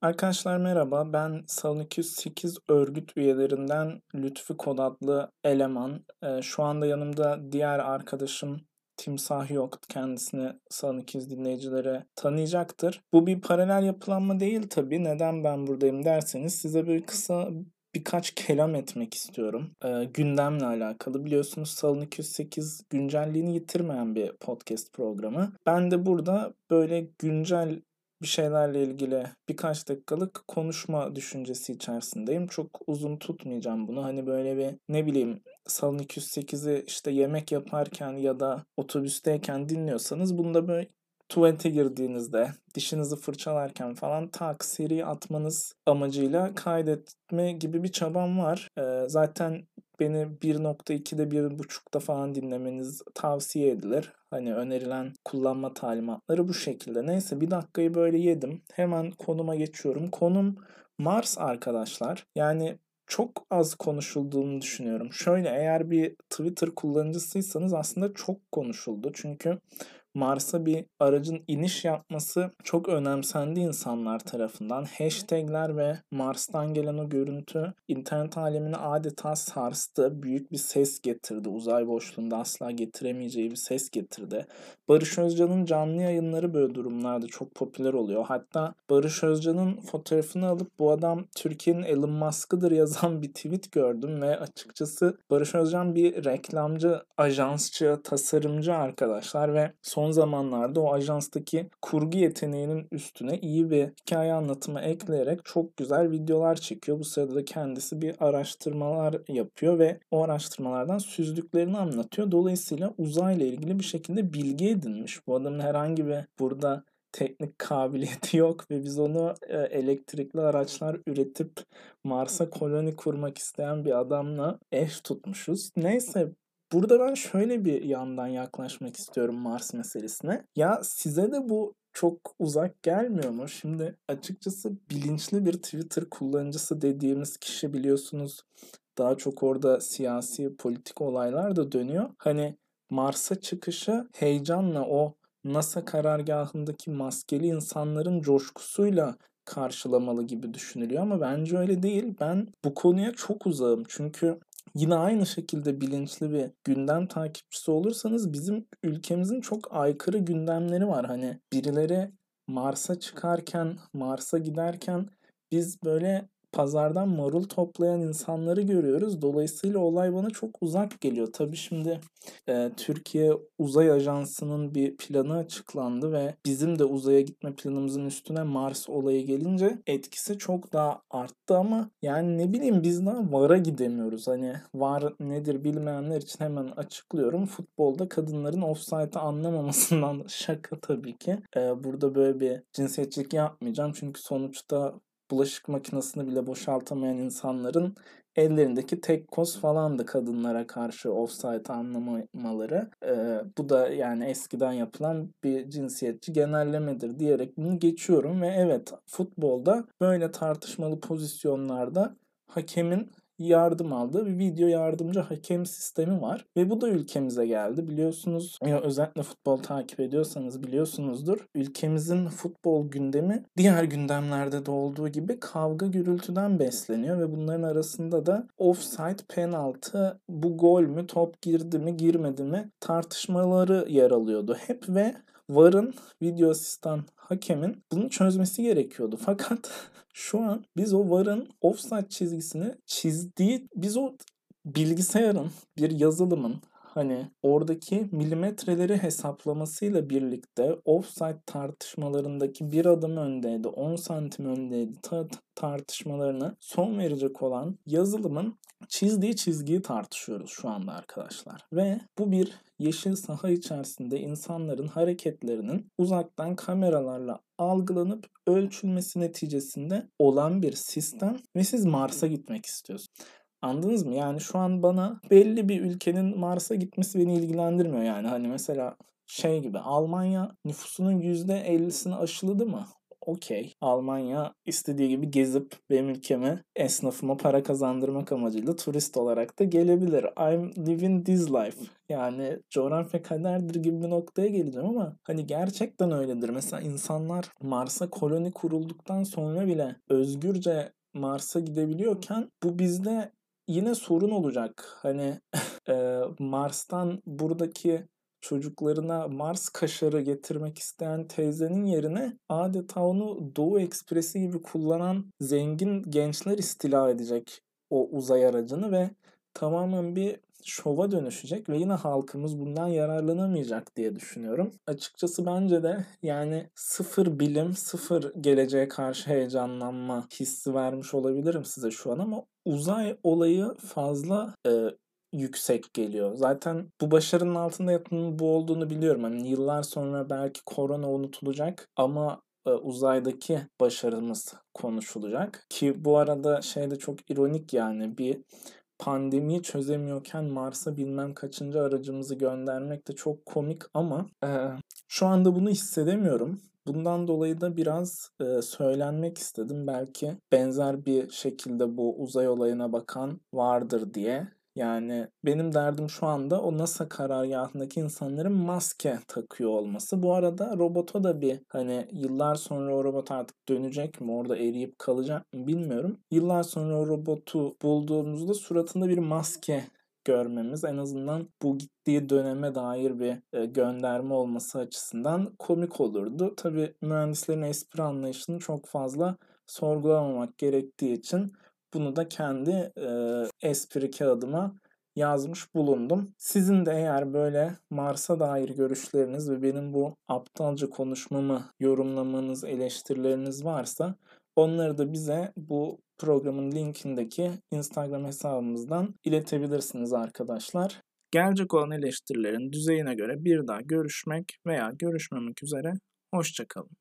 Arkadaşlar merhaba, ben Salı 208 örgüt üyelerinden Lütfi Kodatlı eleman. Şu anda yanımda diğer arkadaşım Tim Sahyok, kendisini Salı 200 dinleyicilere tanıyacaktır. Bu bir paralel yapılanma değil tabii, neden ben buradayım derseniz size birkaç kelam etmek istiyorum. Gündemle alakalı. Biliyorsunuz Salon 208 güncelliğini yitirmeyen bir podcast programı. Ben de burada böyle güncel bir şeylerle ilgili birkaç dakikalık konuşma düşüncesi içerisindeyim. Çok uzun tutmayacağım bunu. Hani böyle bir Salon 208'i işte yemek yaparken ya da otobüsteyken dinliyorsanız bunu da böyle tuvalete girdiğinizde, dişinizi fırçalarken falan tak seri atmanız amacıyla kaydetme gibi bir çabam var. Zaten beni 1.2'de 1.5'da falan dinlemeniz tavsiye edilir. Hani önerilen kullanma talimatları bu şekilde. Neyse bir dakikayı böyle yedim. Hemen konuma geçiyorum. Konum Mars arkadaşlar. Yani çok az konuşulduğunu düşünüyorum. Şöyle eğer bir Twitter kullanıcısıysanız aslında çok konuşuldu. Çünkü Mars'a bir aracın iniş yapması çok önemsendi insanlar tarafından. Hashtagler ve Mars'tan gelen o görüntü internet alemini adeta sarstı. Büyük bir ses getirdi. Uzay boşluğunda asla getiremeyeceği bir ses getirdi. Barış Özcan'ın canlı yayınları böyle durumlarda çok popüler oluyor. Hatta Barış Özcan'ın fotoğrafını alıp bu adam Türkiye'nin Elon Musk'ıdır yazan bir tweet gördüm ve açıkçası Barış Özcan bir reklamcı, ajansçı, tasarımcı arkadaşlar ve son zamanlarda o ajanstaki kurgu yeteneğinin üstüne iyi bir hikaye anlatımı ekleyerek çok güzel videolar çekiyor. Bu sırada da kendisi bir araştırmalar yapıyor ve o araştırmalardan süzdüklerini anlatıyor. Dolayısıyla uzayla ilgili bir şekilde bilgi edinmiş. Bu adamın herhangi bir burada teknik kabiliyeti yok ve biz onu elektrikli araçlar üretip Mars'a koloni kurmak isteyen bir adamla eş tutmuşuz. Neyse. Burada ben şöyle bir yandan yaklaşmak istiyorum Mars meselesine. Ya size de bu çok uzak gelmiyor mu? Şimdi açıkçası bilinçli bir Twitter kullanıcısı dediğimiz kişi biliyorsunuz daha çok orada siyasi, politik olaylar da dönüyor. Hani Mars'a çıkışı heyecanla o NASA karargahındaki maskeli insanların coşkusuyla karşılamalı gibi düşünülüyor ama bence öyle değil. Ben bu konuya çok uzağım çünkü yine aynı şekilde bilinçli bir gündem takipçisi olursanız bizim ülkemizin çok aykırı gündemleri var. Hani birileri Mars'a çıkarken, Mars'a giderken biz böyle pazardan marul toplayan insanları görüyoruz. Dolayısıyla olay bana çok uzak geliyor. Tabii şimdi Türkiye Uzay Ajansı'nın bir planı açıklandı ve bizim de uzaya gitme planımızın üstüne Mars olayı gelince etkisi çok daha arttı ama yani ne bileyim biz daha Var'a gidemiyoruz. Hani Var nedir bilmeyenler için hemen açıklıyorum. Futbolda kadınların ofsaytı anlamamasından şaka tabii ki. Burada böyle bir cinsiyetçilik yapmayacağım çünkü sonuçta bulaşık makinesini bile boşaltamayan insanların ellerindeki tek koz falan da kadınlara karşı ofsayt anlamamaları. Bu da yani eskiden yapılan bir cinsiyetçi genellemedir diyerek bunu geçiyorum. Ve evet futbolda böyle tartışmalı pozisyonlarda hakemin yardım aldığı bir video yardımcı hakem sistemi var. Ve bu da ülkemize geldi. Biliyorsunuz özellikle futbol takip ediyorsanız biliyorsunuzdur. Ülkemizin futbol gündemi diğer gündemlerde de olduğu gibi kavga gürültüden besleniyor. Ve bunların arasında da offside, penaltı, bu gol mü, top girdi mi, girmedi mi tartışmaları yer alıyordu. Hep ve VAR'ın, video asistan hakemin bunu çözmesi gerekiyordu. Fakat şu an biz o VAR'ın offside çizgisini çizdiği, biz o bilgisayarın, bir yazılımın hani oradaki milimetreleri hesaplamasıyla birlikte offside tartışmalarındaki bir adım öndeydi, 10 santim öndeydi tartışmalarını son verecek olan yazılımın çizdiği çizgiyi tartışıyoruz şu anda arkadaşlar. Ve bu bir yeşil saha içerisinde insanların hareketlerinin uzaktan kameralarla algılanıp ölçülmesi neticesinde olan bir sistem ve siz Mars'a gitmek istiyorsunuz. Anladınız mı? Yani şu an bana belli bir ülkenin Mars'a gitmesi beni ilgilendirmiyor yani. Hani mesela şey gibi Almanya nüfusunun %50'sini aşıladı mı? okey. Almanya istediği gibi gezip benim ülkeme, esnafıma para kazandırmak amacıyla turist olarak da gelebilir. I'm living this life. Yani coğrafya kaderdir gibi bir noktaya geleceğim ama hani gerçekten öyledir. Mesela insanlar Mars'a koloni kurulduktan sonra bile özgürce Mars'a gidebiliyorken bu bizde yine sorun olacak. Hani Mars'tan buradaki çocuklarına Mars kaşarı getirmek isteyen teyzenin yerine adeta onu Doğu Ekspresi gibi kullanan zengin gençler istila edecek o uzay aracını ve tamamen bir şova dönüşecek ve yine halkımız bundan yararlanamayacak diye düşünüyorum. Açıkçası bence de yani sıfır bilim, sıfır geleceğe karşı heyecanlanma hissi vermiş olabilirim size şu an ama uzay olayı fazla yüksek geliyor. Zaten bu başarının altında yatanın bu olduğunu biliyorum. Yani yıllar sonra belki korona unutulacak ama uzaydaki başarımız konuşulacak. Ki bu arada şey de çok ironik yani bir pandemiyi çözemiyorken Mars'a bilmem kaçıncı aracımızı göndermek de çok komik ama şu anda bunu hissedemiyorum. Bundan dolayı da biraz söylenmek istedim. Belki benzer bir şekilde bu uzay olayına bakan vardır diye. Yani benim derdim şu anda o NASA karargahındaki insanların maske takıyor olması. Bu arada robota da bir hani yıllar sonra o robot artık dönecek mi, orada eriyip kalacak mı bilmiyorum. Yıllar sonra o robotu bulduğumuzda suratında bir maske görmemiz en azından bu gittiği döneme dair bir gönderme olması açısından komik olurdu. Tabii mühendislerin espri anlayışını çok fazla sorgulamamak gerektiği için bunu da kendi espri kağıdıma yazmış bulundum. Sizin de eğer böyle Mars'a dair görüşleriniz ve benim bu aptalca konuşmamı yorumlamanız, eleştirileriniz varsa onları da bize bu programın linkindeki Instagram hesabımızdan iletebilirsiniz arkadaşlar. Gelecek olan eleştirilerin düzeyine göre bir daha görüşmek veya görüşmemek üzere. Hoşça kalın.